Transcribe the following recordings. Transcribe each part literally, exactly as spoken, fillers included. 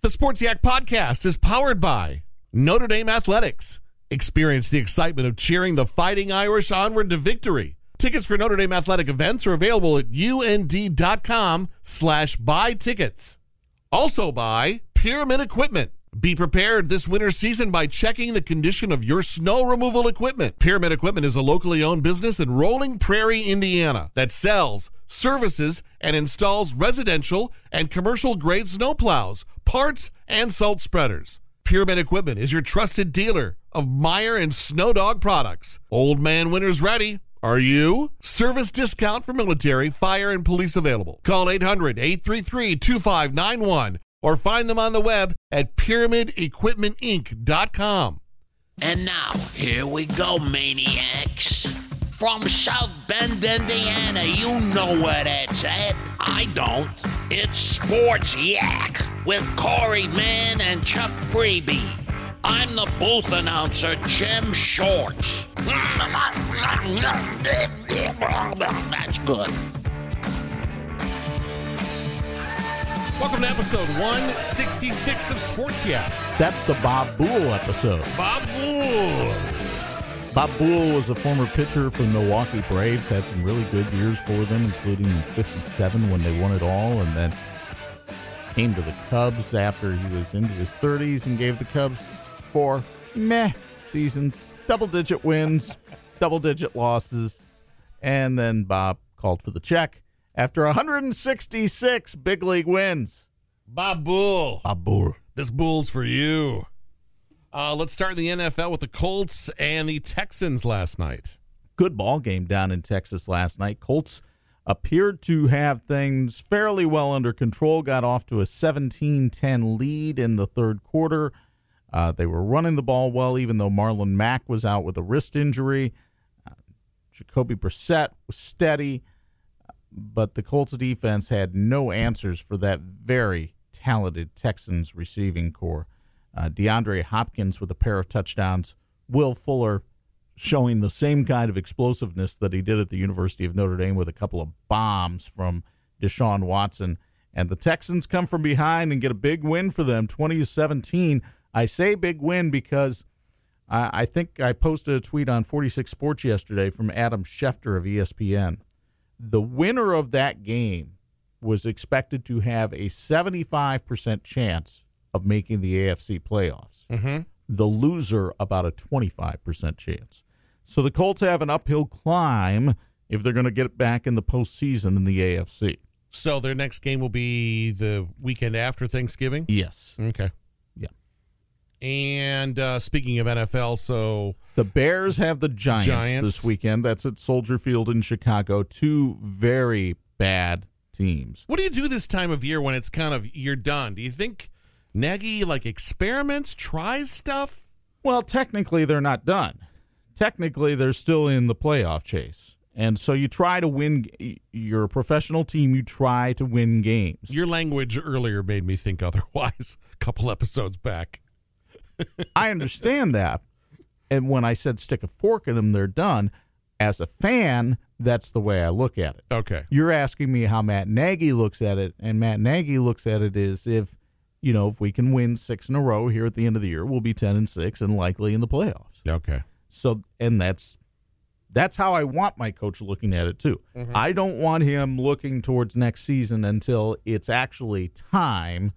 The Sports Yak Podcast is powered by Notre Dame Athletics. Experience the excitement of cheering the Fighting Irish onward to victory. Tickets for Notre Dame athletic events are available at und.com slash buy tickets. Also by Pyramid Equipment. Be prepared this winter season by checking the condition of your snow removal equipment. Pyramid Equipment is a locally owned business in Rolling Prairie, Indiana, that sells, services, and installs residential and commercial-grade snowplows, parts, and salt spreaders. Pyramid Equipment is your trusted dealer of Meyer and Snow Dog products. Old Man Winter's ready. Are you? Service discount for military, fire, and police available. Call eight hundred, eight three three, two five nine one or find them on the web at pyramid equipment inc dot com. And now, here we go, maniacs. From South Bend, Indiana, you know where that's at. I don't. It's Sports Yak with Corey Mann and Chuck Freebie. I'm the booth announcer, Jim Shorts. That's good. Welcome to episode one sixty-six of Sports Yak. That's the Bob Buhl episode. Bob Buhl. Bob Buhl was a former pitcher for the Milwaukee Braves, had some really good years for them, including in fifty-seven when they won it all, and then came to the Cubs after he was into his thirties and gave the Cubs four meh seasons, double-digit wins, double-digit losses, and then Bob called for the check after one hundred sixty-six big league wins. Bob Buhl. Bob Buhl. This Buhl's for you. Uh, let's start in the N F L with the Colts and the Texans last night. Good ball game down in Texas last night. Colts appeared to have things fairly well under control, got off to a seventeen ten lead in the third quarter. Uh, they were running the ball well, even though Marlon Mack was out with a wrist injury. Uh, Jacoby Brissett was steady, but the Colts defense had no answers for that very talented Texans receiving corps. Uh, DeAndre Hopkins with a pair of touchdowns. Will Fuller showing the same kind of explosiveness that he did at the University of Notre Dame with a couple of bombs from Deshaun Watson. And the Texans come from behind and get a big win for them, twenty to seventeen. I say big win because I, I think I posted a tweet on forty-six Sports yesterday from Adam Schefter of E S P N. The winner of that game was expected to have a seventy-five percent chance of making the A F C playoffs. Mm-hmm. The loser, about a twenty-five percent chance. So the Colts have an uphill climb if they're going to get back in the postseason in the A F C. So their next game will be the weekend after Thanksgiving? Yes. Okay. Yeah. And uh, speaking of N F L, so... the Bears have the Giants, Giants this weekend. That's at Soldier Field in Chicago. Two very bad teams. What do you do this time of year when it's kind of, you're done? Do you think... Nagy, like, experiments, tries stuff? Well, technically, they're not done. Technically, they're still in the playoff chase. And so you try to win. You're a professional team. You try to win games. Your language earlier made me think otherwise a couple episodes back. I understand that. And when I said stick a fork in them, they're done. As a fan, that's the way I look at it. Okay. You're asking me how Matt Nagy looks at it, and Matt Nagy looks at it as if, you know, if we can win six in a row here at the end of the year, we'll be ten and six and likely in the playoffs. Okay. So, and that's that's how I want my coach looking at it too. Mm-hmm. I don't want him looking towards next season until it's actually time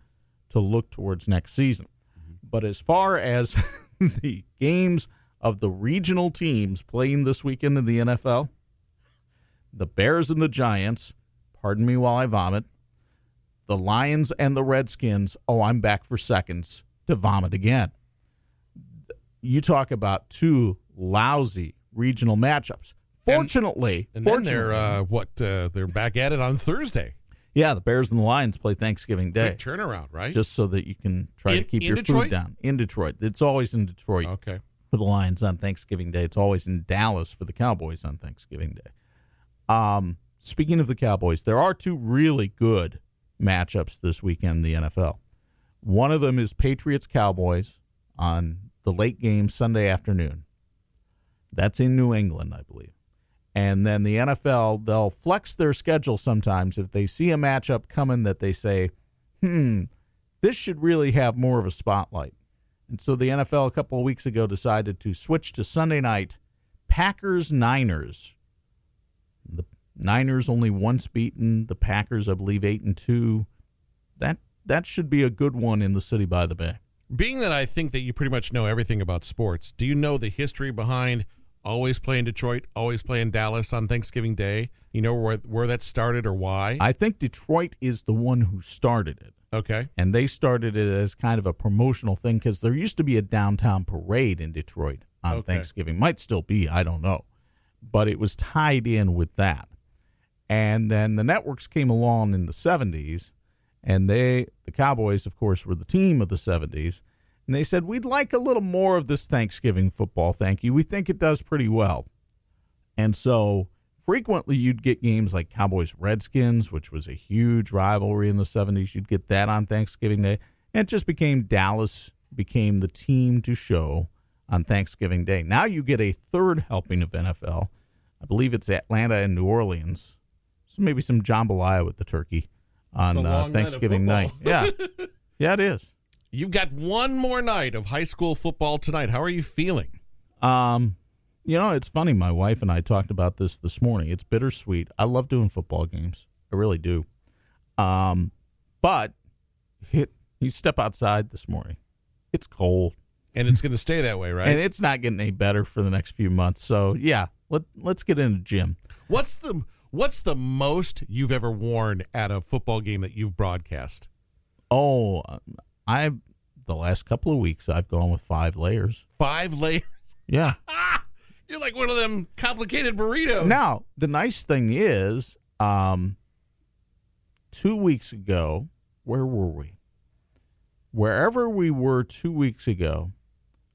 to look towards next season. Mm-hmm. But as far as the games of the regional teams playing this weekend in the N F L, the Bears and the Giants, pardon me while I vomit, the Lions and the Redskins, oh, I'm back for seconds to vomit again. You talk about two lousy regional matchups. Fortunately, and, and fortunately, then they're uh, what uh, they're back at it on Thursday. Yeah, the Bears and the Lions play Thanksgiving Day. Big turnaround, right? Just so that you can try in, to keep your Detroit? Food down in Detroit. It's always in Detroit. Okay. For the Lions on Thanksgiving Day, it's always in Dallas for the Cowboys on Thanksgiving Day. Um, speaking of the Cowboys, there are two really good matchups this weekend in the N F L. One of them is Patriots-Cowboys on the late game Sunday afternoon. That's in New England, I believe. And then the N F L, they'll flex their schedule sometimes if they see a matchup coming that they say, hmm, this should really have more of a spotlight. And so the N F L a couple of weeks ago decided to switch to Sunday night Packers-Niners. The Niners only once beaten. The Packers, I believe, eight and two. That that should be a good one in the city by the bay. Being that I think that you pretty much know everything about sports, do you know the history behind always playing Detroit, always playing Dallas on Thanksgiving Day? You know where where that started or why? I think Detroit is the one who started it. Okay. And they started it as kind of a promotional thing because there used to be a downtown parade in Detroit on okay. Thanksgiving. Might still be, I don't know. But it was tied in with that. And then the networks came along in the seventies, and they, the Cowboys, of course, were the team of the seventies, and they said, we'd like a little more of this Thanksgiving football, thank you. We think it does pretty well. And so frequently you'd get games like Cowboys-Redskins, which was a huge rivalry in the seventies. You'd get that on Thanksgiving Day. And it just became Dallas became the team to show on Thanksgiving Day. Now you get a third helping of N F L. I believe it's Atlanta and New Orleans. So maybe some jambalaya with the turkey on uh, Thanksgiving night. Yeah. Yeah, it is. You've got one more night of high school football tonight. How are you feeling? Um, you know, it's funny. My wife and I talked about this this morning. It's bittersweet. I love doing football games. I really do. Um, but it, you step outside this morning. It's cold. And it's going to stay that way, right? And it's not getting any better for the next few months. So, yeah, let, let's get in the gym. What's the What's the most you've ever worn at a football game that you've broadcast? Oh, I the last couple of weeks I've gone with five layers. Five layers? Yeah. Ah, you're like one of them complicated burritos. Now, the nice thing is, um, two weeks ago, where were we? Wherever we were two weeks ago,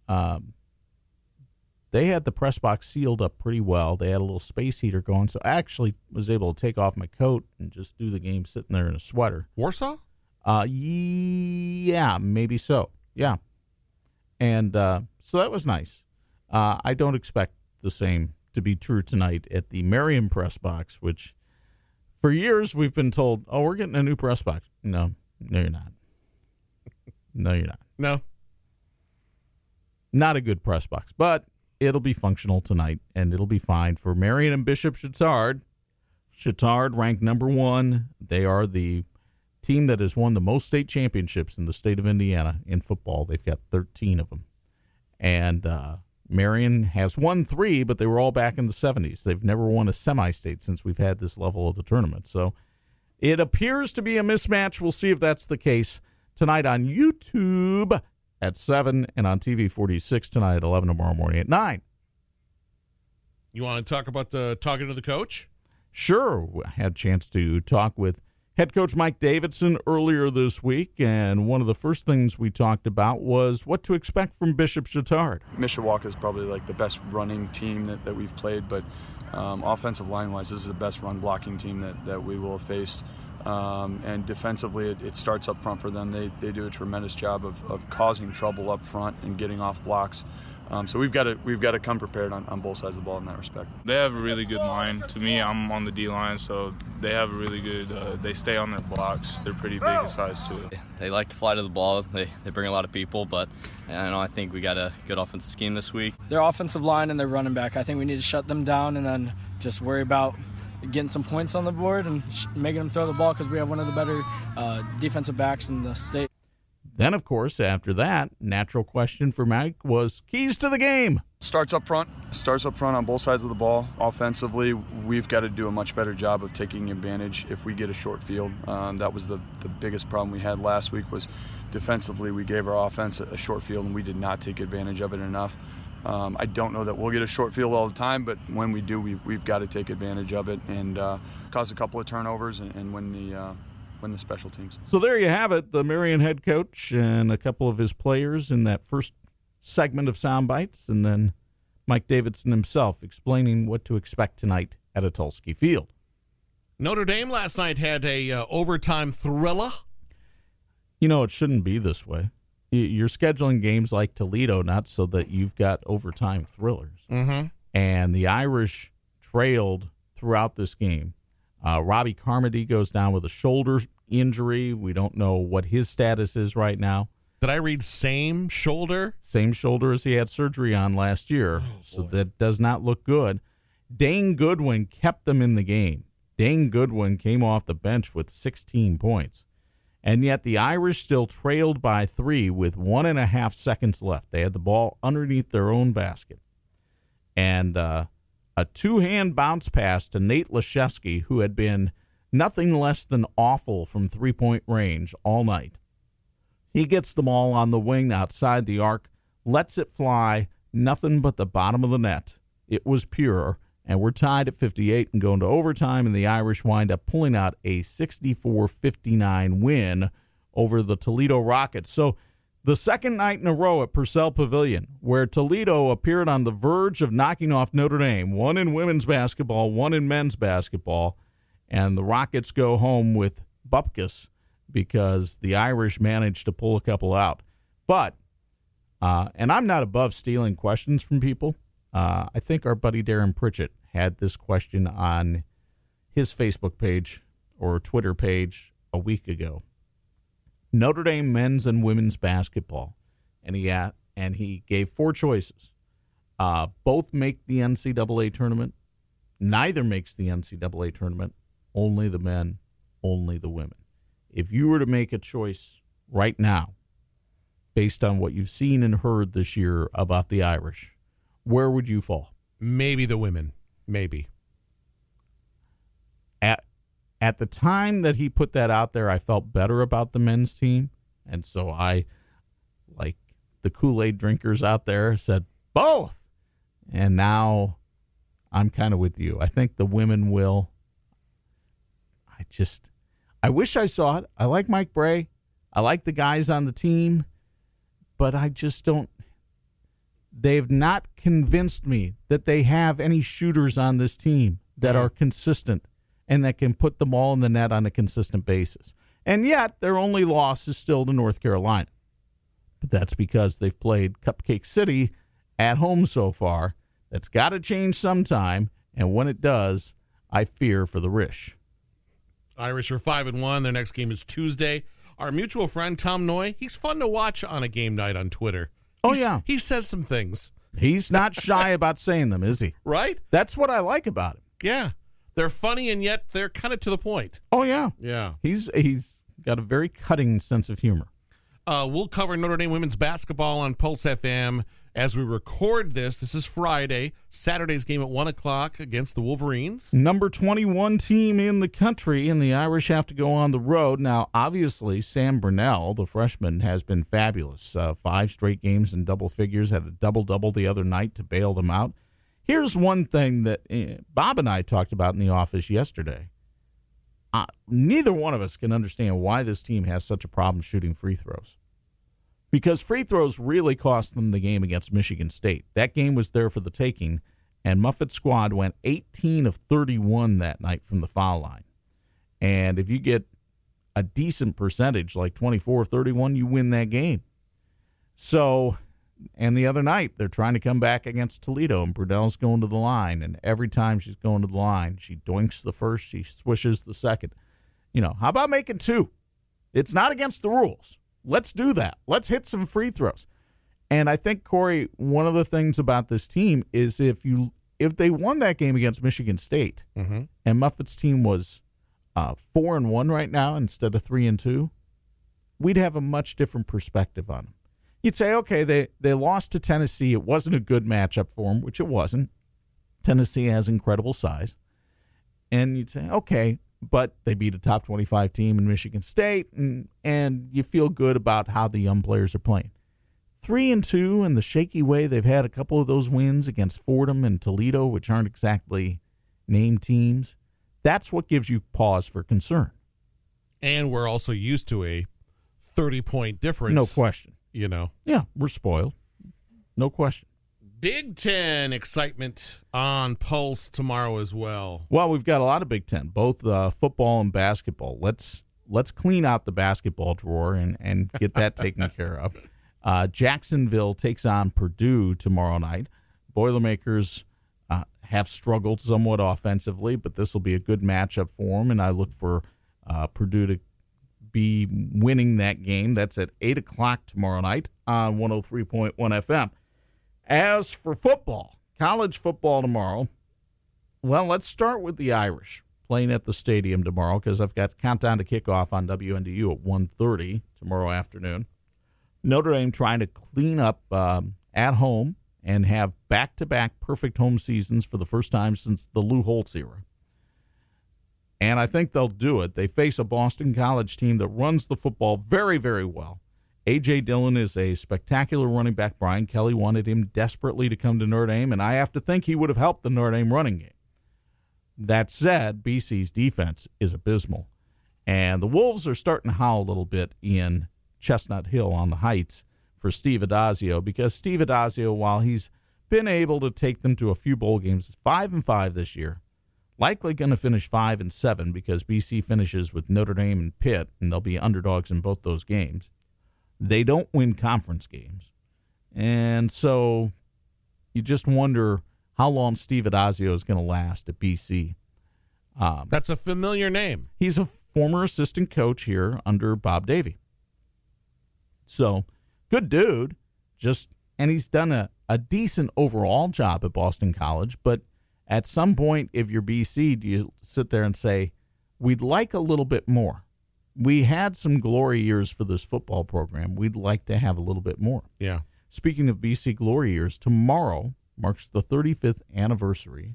um, they had the press box sealed up pretty well. They had a little space heater going, so I actually was able to take off my coat and just do the game sitting there in a sweater. Warsaw? Uh, yeah, maybe so. Yeah. And uh, so that was nice. Uh, I don't expect the same to be true tonight at the Marion press box, which for years we've been told, oh, we're getting a new press box. No, no, you're not. No, you're not. No. Not a good press box, but it'll be functional tonight, and it'll be fine for Marion and Bishop Chittard. Chittard ranked number one. They are the team that has won the most state championships in the state of Indiana in football. They've got thirteen of them. And uh, Marion has won three, but they were all back in the seventies. They've never won a semi-state since we've had this level of the tournament. So it appears to be a mismatch. We'll see if that's the case tonight on YouTube at seven, and on T V forty-six tonight at eleven, tomorrow morning at nine. You want to talk about the talking to the coach? Sure. I had a chance to talk with head coach Mike Davidson earlier this week, and one of the first things we talked about was what to expect from Bishop Chittard. Mishawaka is probably like the best running team that, that we've played, but um, offensive line-wise, this is the best run-blocking team that, that we will have faced. Um, and defensively, it, it starts up front for them. They they do a tremendous job of, of causing trouble up front and getting off blocks. Um, so we've got to we've got to come prepared on, on both sides of the ball in that respect. They have a really good line. To me, I'm on the D line, so they have a really good. Uh, they stay on their blocks. They're pretty big in size too. They like to fly to the ball. They they bring a lot of people, but I don't know, I think we got a good offensive scheme this week. Their offensive line and their running back. I think we need to shut them down and then just worry about getting some points on the board and sh- making them throw the ball because we have one of the better uh, defensive backs in the state. Then, of course, after that, natural question for Mike was keys to the game. Starts up front. Starts up front on both sides of the ball. Offensively, we've got to do a much better job of taking advantage if we get a short field. Um, that was the, the biggest problem we had last week was defensively we gave our offense a short field and we did not take advantage of it enough. Um, I don't know that we'll get a short field all the time, but when we do, we, we've got to take advantage of it and uh, cause a couple of turnovers and, and win the uh, win the special teams. So there you have it, the Marion head coach and a couple of his players in that first segment of Sound Bites, and then Mike Davidson himself explaining what to expect tonight at Atulski Field. Notre Dame last night had a uh, overtime thriller. You know, it shouldn't be this way. You're scheduling games like Toledo, not so that you've got overtime thrillers. Mm-hmm. And the Irish trailed throughout this game. Uh, Robbie Carmody goes down with a shoulder injury. We don't know what his status is right now. Did I read same shoulder? Same shoulder as he had surgery on last year. Oh, so that does not look good. Dane Goodwin kept them in the game. Dane Goodwin came off the bench with sixteen points. And yet the Irish still trailed by three with one and a half seconds left. They had the ball underneath their own basket. And uh, a two-hand bounce pass to Nate Laszewski, who had been nothing less than awful from three-point range all night. He gets the ball on the wing outside the arc, lets it fly, nothing but the bottom of the net. It was pure, and we're tied at fifty-eight and going to overtime, and the Irish wind up pulling out a sixty-four fifty-nine win over the Toledo Rockets. So the second night in a row at Purcell Pavilion, where Toledo appeared on the verge of knocking off Notre Dame, one in women's basketball, one in men's basketball, and the Rockets go home with bupkis because the Irish managed to pull a couple out. But, uh, and I'm not above stealing questions from people. Uh, I think our buddy Darren Pritchett had this question on his Facebook page or Twitter page a week ago. Notre Dame men's and women's basketball, and he at, and he gave four choices. Uh, both make the N C double A tournament. Neither makes the N C double A tournament. Only the men, only the women. If you were to make a choice right now, based on what you've seen and heard this year about the Irish, where would you fall? Maybe the women. Maybe. At at the time that he put that out there, I felt better about the men's team. And so I, like the Kool-Aid drinkers out there, said both. And now I'm kind of with you. I think the women will. I just, I wish I saw it. I like Mike Bray. I like the guys on the team. But I just don't. They've not convinced me that they have any shooters on this team that are consistent and that can put the ball in the net on a consistent basis. And yet, their only loss is still to North Carolina. But that's because they've played Cupcake City at home so far. That's got to change sometime, and when it does, I fear for the Rish. Irish are five and one. Their next game is Tuesday. Our mutual friend, Tom Noy, he's fun to watch on a game night on Twitter. Oh, he's, yeah. He says some things. He's not shy about saying them, is he? Right? That's what I like about him. Yeah. They're funny, and yet they're kind of to the point. Oh, yeah. Yeah. He's He's got a very cutting sense of humor. Uh, we'll cover Notre Dame women's basketball on Pulse F M as we record this. This is Friday. Saturday's game at one o'clock against the Wolverines. Number twenty-one team in the country, and the Irish have to go on the road. Now, obviously, Sam Burnell, the freshman, has been fabulous. Uh, five straight games in double figures, had a double-double the other night to bail them out. Here's one thing that uh, Bob and I talked about in the office yesterday. Uh, neither one of us can understand why this team has such a problem shooting free throws. Because free throws really cost them the game against Michigan State. That game was there for the taking, and Muffet's squad went eighteen of thirty-one that night from the foul line. And if you get a decent percentage, like twenty-four of thirty-one, you win that game. So and the other night they're trying to come back against Toledo, and Brunell's going to the line, and every time she's going to the line, she doinks the first, she swishes the second. You know, how about making two? It's not against the rules. Let's do that. Let's hit some free throws. And I think, Corey, one of the things about this team is if you if they won that game against Michigan State, mm-hmm. and Muffet's team was uh, four and one right now instead of three and two, we'd have a much different perspective on them. You'd say, okay, they, they lost to Tennessee. It wasn't a good matchup for them, which it wasn't. Tennessee has incredible size. And you'd say, okay, but they beat a top twenty-five team in Michigan State, and and you feel good about how the young players are playing. Three and two, and the shaky way they've had a couple of those wins against Fordham and Toledo, which aren't exactly named teams, that's what gives you pause for concern. And we're also used to a thirty-point difference. No question. You know. Yeah, we're spoiled. No question. Big Ten excitement on Pulse tomorrow as well. Well, we've got a lot of Big Ten, both uh, football and basketball. Let's let's clean out the basketball drawer and, and get that taken care of. Uh, Jacksonville takes on Purdue tomorrow night. Boilermakers uh, have struggled somewhat offensively, but this will be a good matchup for them, and I look for uh, Purdue to be winning that game. That's at eight o'clock tomorrow night on one oh three point one F M. As for football, college football tomorrow, well, let's start with the Irish playing at the stadium tomorrow because I've got countdown to kickoff on W N D U at one thirty tomorrow afternoon. Notre Dame trying to clean up um, at home and have back-to-back perfect home seasons for the first time since the Lou Holtz era. And I think they'll do it. They face a Boston College team that runs the football very, very well. A J. Dillon is a spectacular running back. Brian Kelly wanted him desperately to come to Notre Dame, and I have to think he would have helped the Notre Dame running game. That said, B C's defense is abysmal. And the Wolves are starting to howl a little bit in Chestnut Hill on the Heights for Steve Adazio, because Steve Adazio, while he's been able to take them to a few bowl games, is five and five this year, likely going to finish five and seven because B C finishes with Notre Dame and Pitt, and they'll be underdogs in both those games. They don't win conference games. And so you just wonder how long Steve Adazio is going to last at B C. Um, That's a familiar name. He's a former assistant coach here under Bob Davey. So, good dude, just and he's done a, a decent overall job at Boston College, but at some point, if you're B C, do you sit there and say, we'd like a little bit more? We had some glory years for this football program. We'd like to have a little bit more. Yeah. Speaking of B C glory years, tomorrow marks the thirty-fifth anniversary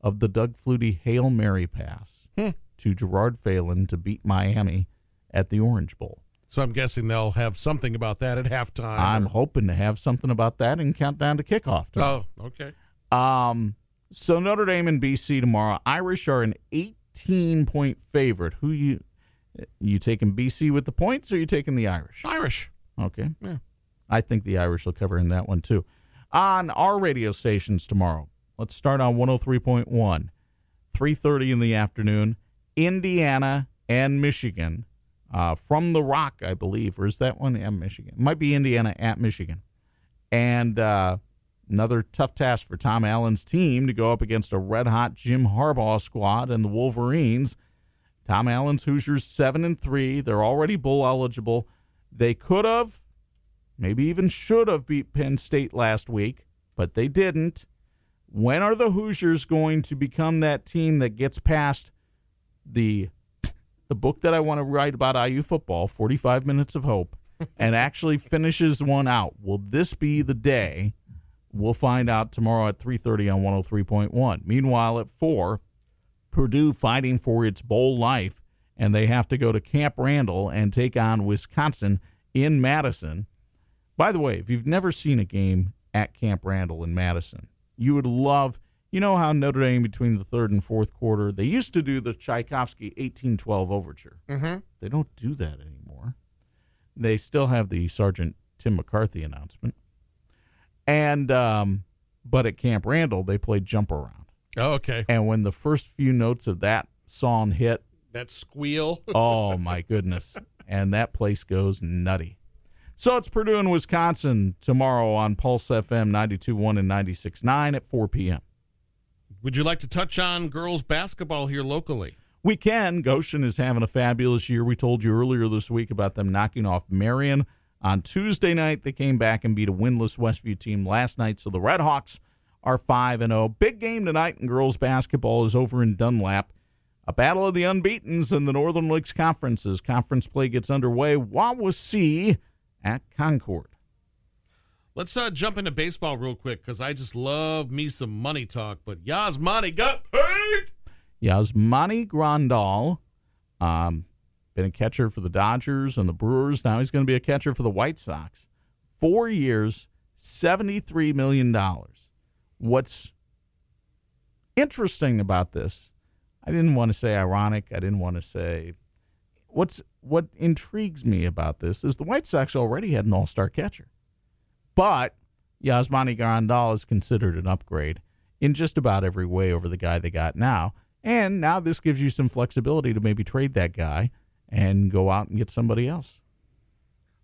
of the Doug Flutie Hail Mary pass hmm. to Gerard Phelan to beat Miami at the Orange Bowl. So I'm guessing they'll have something about that at halftime. I'm or... hoping to have something about that in countdown to kickoff tomorrow. Oh, okay. Um, so Notre Dame and B C tomorrow. Irish are an eighteen-point favorite. Who you you taking B C with the points, or are you taking the Irish? Irish. Okay. Yeah. I think the Irish will cover in that one too. On our radio stations tomorrow. Let's start on one oh three point one, three thirty in the afternoon. Indiana and Michigan. Uh, from the Rock, I believe, or is that one at Michigan? It might be Indiana at Michigan. And uh, another tough task for Tom Allen's team to go up against a red-hot Jim Harbaugh squad and the Wolverines. Tom Allen's Hoosiers seven and three. They're already bowl eligible. They could have, maybe even should have, beat Penn State last week, but they didn't. When are the Hoosiers going to become that team that gets past the the book that I want to write about I U football, forty-five Minutes of Hope, and actually finishes one out? Will this be the day? We'll find out tomorrow at three thirty on one oh three point one. Meanwhile, at four, Purdue fighting for its bowl life, and they have to go to Camp Randall and take on Wisconsin in Madison. By the way, if you've never seen a game at Camp Randall in Madison, you would love... You know how Notre Dame, between the third and fourth quarter, they used to do the Tchaikovsky eighteen twelve overture. Mm-hmm. They don't do that anymore. They still have the Sergeant Tim McCarthy announcement. And um, but at Camp Randall, they play Jump Around. Oh, okay. And when the first few notes of that song hit. That squeal. Oh, my goodness. And that place goes nutty. So it's Purdue and Wisconsin tomorrow on Pulse F M ninety-two point one and ninety-six point nine at four p.m. Would you like to touch on girls basketball here locally? We can. Goshen is having a fabulous year. We told you earlier this week about them knocking off Marion on Tuesday night. They came back and beat a winless Westview team last night, so the Red Hawks are five and oh. Big game tonight in girls basketball is over in Dunlap. A battle of the unbeatens in the Northern Lakes Conferences. Conference play gets underway. Wawasee at Concord. Let's uh, jump into baseball real quick because I just love me some money talk. But Yasmani got paid. Yasmani Grandal, um, been a catcher for the Dodgers and the Brewers. Now he's going to be a catcher for the White Sox. Four years, seventy-three million dollars. What's interesting about this, I didn't want to say ironic. I didn't want to say what's what intrigues me about this is the White Sox already had an all-star catcher. But Yasmani Grandal is considered an upgrade in just about every way over the guy they got now. And now this gives you some flexibility to maybe trade that guy and go out and get somebody else.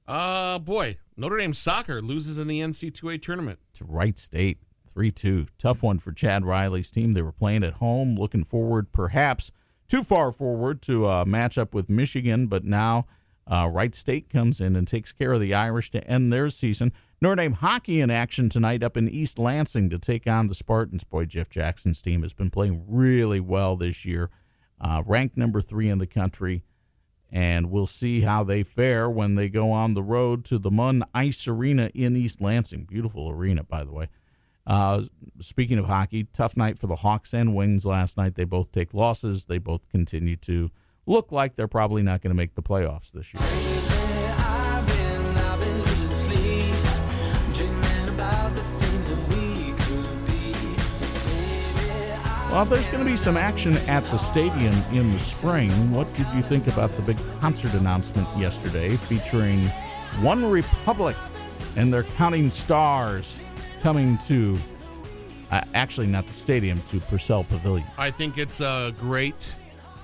Uh, boy, Notre Dame soccer loses in the N C double A tournament. To Wright State, three two. Tough one for Chad Riley's team. They were playing at home, looking forward perhaps too far forward to a matchup with Michigan, but now uh, Wright State comes in and takes care of the Irish to end their season. Notre Dame hockey in action tonight up in East Lansing to take on the Spartans. Boy, Jeff Jackson's team has been playing really well this year, uh, ranked number three in the country, and we'll see how they fare when they go on the road to the Munn Ice Arena in East Lansing. Beautiful arena, by the way. Uh, speaking of hockey, tough night for the Hawks and Wings last night. They both take losses. They both continue to look like they're probably not going to make the playoffs this year. Well, there's going to be some action at the stadium in the spring. What did you think about the big concert announcement yesterday featuring One Republic and their Counting Stars coming to, uh, actually not the stadium, to Purcell Pavilion? I think it's a great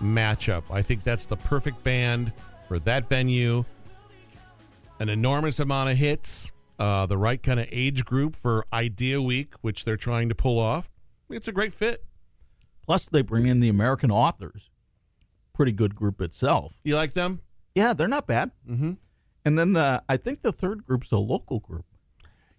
matchup. I think that's the perfect band for that venue. An enormous amount of hits, uh, the right kind of age group for Idea Week, which they're trying to pull off. It's a great fit. Plus, they bring in the American Authors. Pretty good group itself. You like them? Yeah, they're not bad. Mm-hmm. And then uh, I think the third group's a local group.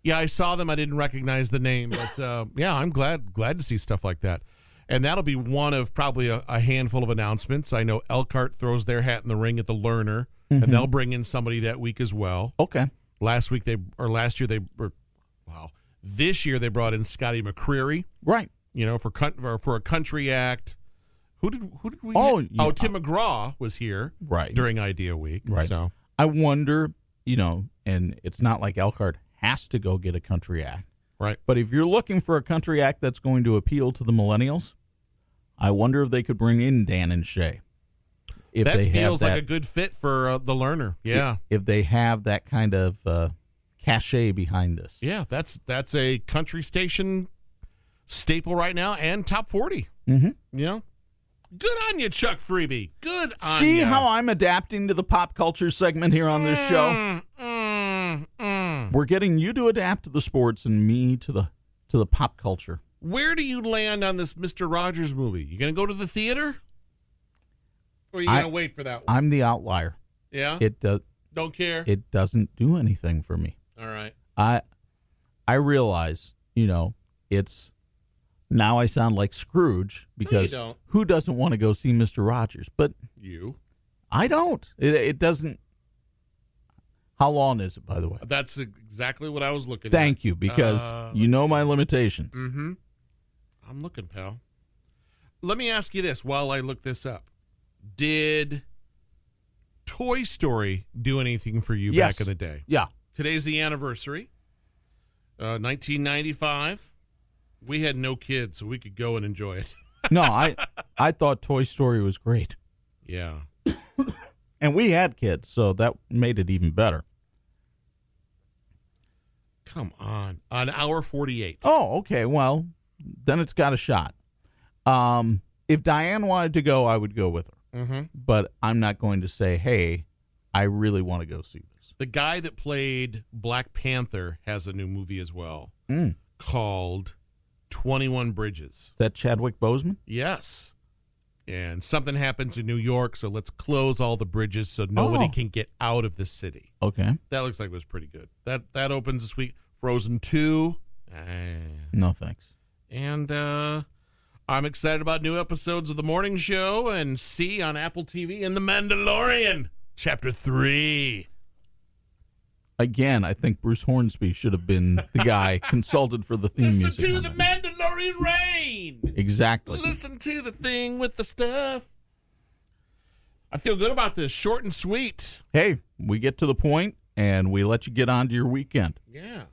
Yeah, I saw them. I didn't recognize the name. But, uh, yeah, I'm glad glad to see stuff like that. And that'll be one of probably a, a handful of announcements. I know Elkhart throws their hat in the ring at the Learner, mm-hmm. and they'll bring in somebody that week as well. Okay. Last week they – or last year they were – wow. This year they brought in Scotty McCreery. Right. You know, for for a country act, who did who did we? Oh, yeah. oh, Tim McGraw was here right. during Idea Week. Right. So I wonder, you know, and it's not like Elkhart has to go get a country act, right? But if you're looking for a country act that's going to appeal to the millennials, I wonder if they could bring in Dan and Shay. If that they feels have that, like a good fit for uh, the Learner, yeah. If, if they have that kind of uh, cachet behind this, yeah, that's that's a country station staple right now, and top forty. Mm-hmm. You know? Good on you, Chuck Freebie. Good on See you. See how I'm adapting to the pop culture segment here on this show? Mm, mm, mm. We're getting you to adapt to the sports and me to the to the pop culture. Where do you land on this Mister Rogers movie? You going to go to the theater? Or are you going to wait for that one? I'm the outlier. Yeah? It does. Don't care? It doesn't do anything for me. All right. I I realize, you know, it's... Now I sound like Scrooge because no, who doesn't want to go see Mister Rogers? But you, I don't. It, it doesn't. How long is it, by the way? That's exactly what I was looking Thank at. Thank you, because uh, you know see. my limitations. Mm-hmm. I'm looking, pal. Let me ask you this while I look this up. Did Toy Story do anything for you yes. back in the day? Yeah. Today's the anniversary, uh, nineteen ninety-five. We had no kids, so we could go and enjoy it. no, I I thought Toy Story was great. Yeah. And we had kids, so that made it even better. Come on. On hour forty-eight. Oh, okay. Well, then it's got a shot. Um, if Diane wanted to go, I would go with her. Mm-hmm. But I'm not going to say, hey, I really want to go see this. The guy that played Black Panther has a new movie as well mm. called twenty-one Bridges. Is that Chadwick Boseman? Yes. And something happens in New York, so let's close all the bridges so nobody oh. can get out of the city. Okay. That looks like it was pretty good. That that opens this week. Frozen two. Uh, no, thanks. And uh, I'm excited about new episodes of The Morning Show and C on Apple T V and The Mandalorian, Chapter three. Again, I think Bruce Hornsby should have been the guy consulted for the theme Listen music. Listen to The Mandalorian Reign. Exactly. Listen to the thing with the stuff. I feel good about this. Short and sweet. Hey, we get to the point, and we let you get on to your weekend. Yeah.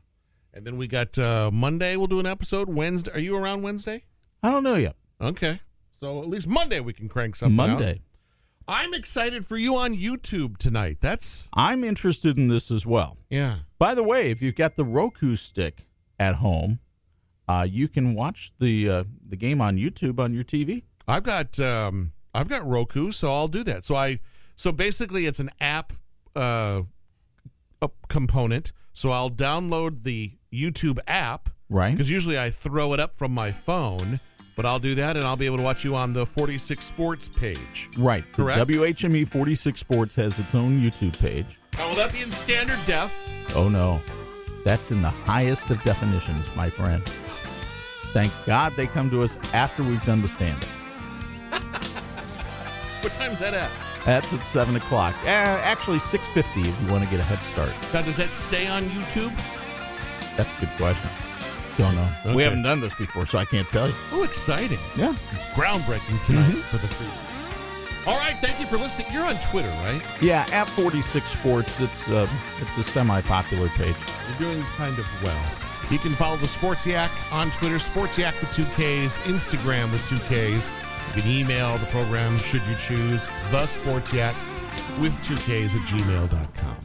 And then we got uh, Monday we'll do an episode. Wednesday. Are you around Wednesday? I don't know yet. Okay. So at least Monday we can crank something Monday. Out. I'm excited for you on YouTube tonight. That's I'm interested in this as well. Yeah. By the way, if you've got the Roku stick at home, uh, you can watch the uh, the game on YouTube on your T V. I've got um, I've got Roku, so I'll do that. So I so basically it's an app uh, component. So I'll download the YouTube app, right? Because usually I throw it up from my phone. But I'll do that, and I'll be able to watch you on the forty-six Sports page. Right. Correct? The W H M E forty-six Sports has its own YouTube page. Now, will that be in standard def? Oh, no. That's in the highest of definitions, my friend. Thank God they come to us after we've done the stand-up. What time's that at? That's at seven o'clock. Uh, actually, six fifty if you want to get a head start. Now, does that stay on YouTube? That's a good question. Don't know. Okay. We haven't done this before, so I can't tell you. Oh, exciting. Yeah. Groundbreaking tonight mm-hmm. for the free. All right. Thank you for listening. You're on Twitter, right? Yeah, at forty-six Sports. It's, uh, it's a semi-popular page. You're doing kind of well. You can follow the Sports Yak on Twitter, Sports Yak with two Ks, Instagram with two Ks. You can email the program, should you choose, thesportsyak with two Ks at gmail dot com.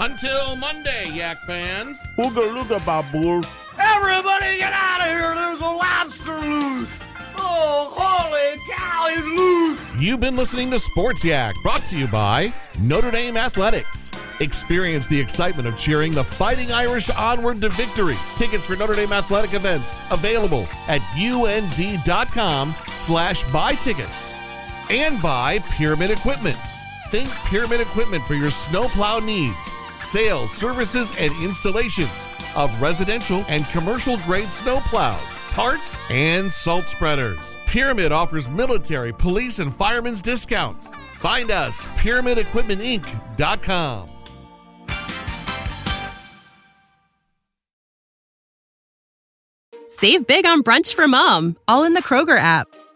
Until Monday, Yak fans. Ooga looga, Bob Buhl. Everybody get out of here. There's a lobster loose. Oh, holy cow, he's loose. You've been listening to Sports Yak, brought to you by Notre Dame Athletics. Experience the excitement of cheering the Fighting Irish onward to victory. Tickets for Notre Dame athletic events available at und.com slash buy tickets. And by Pyramid Equipment. Think Pyramid Equipment for your snowplow needs, sales, services, and installations of residential and commercial grade snow plows, parts, and salt spreaders. Pyramid offers military, police, and firemen's discounts. Find us, pyramid equipment inc dot com. Save big on brunch for mom, all in the Kroger app.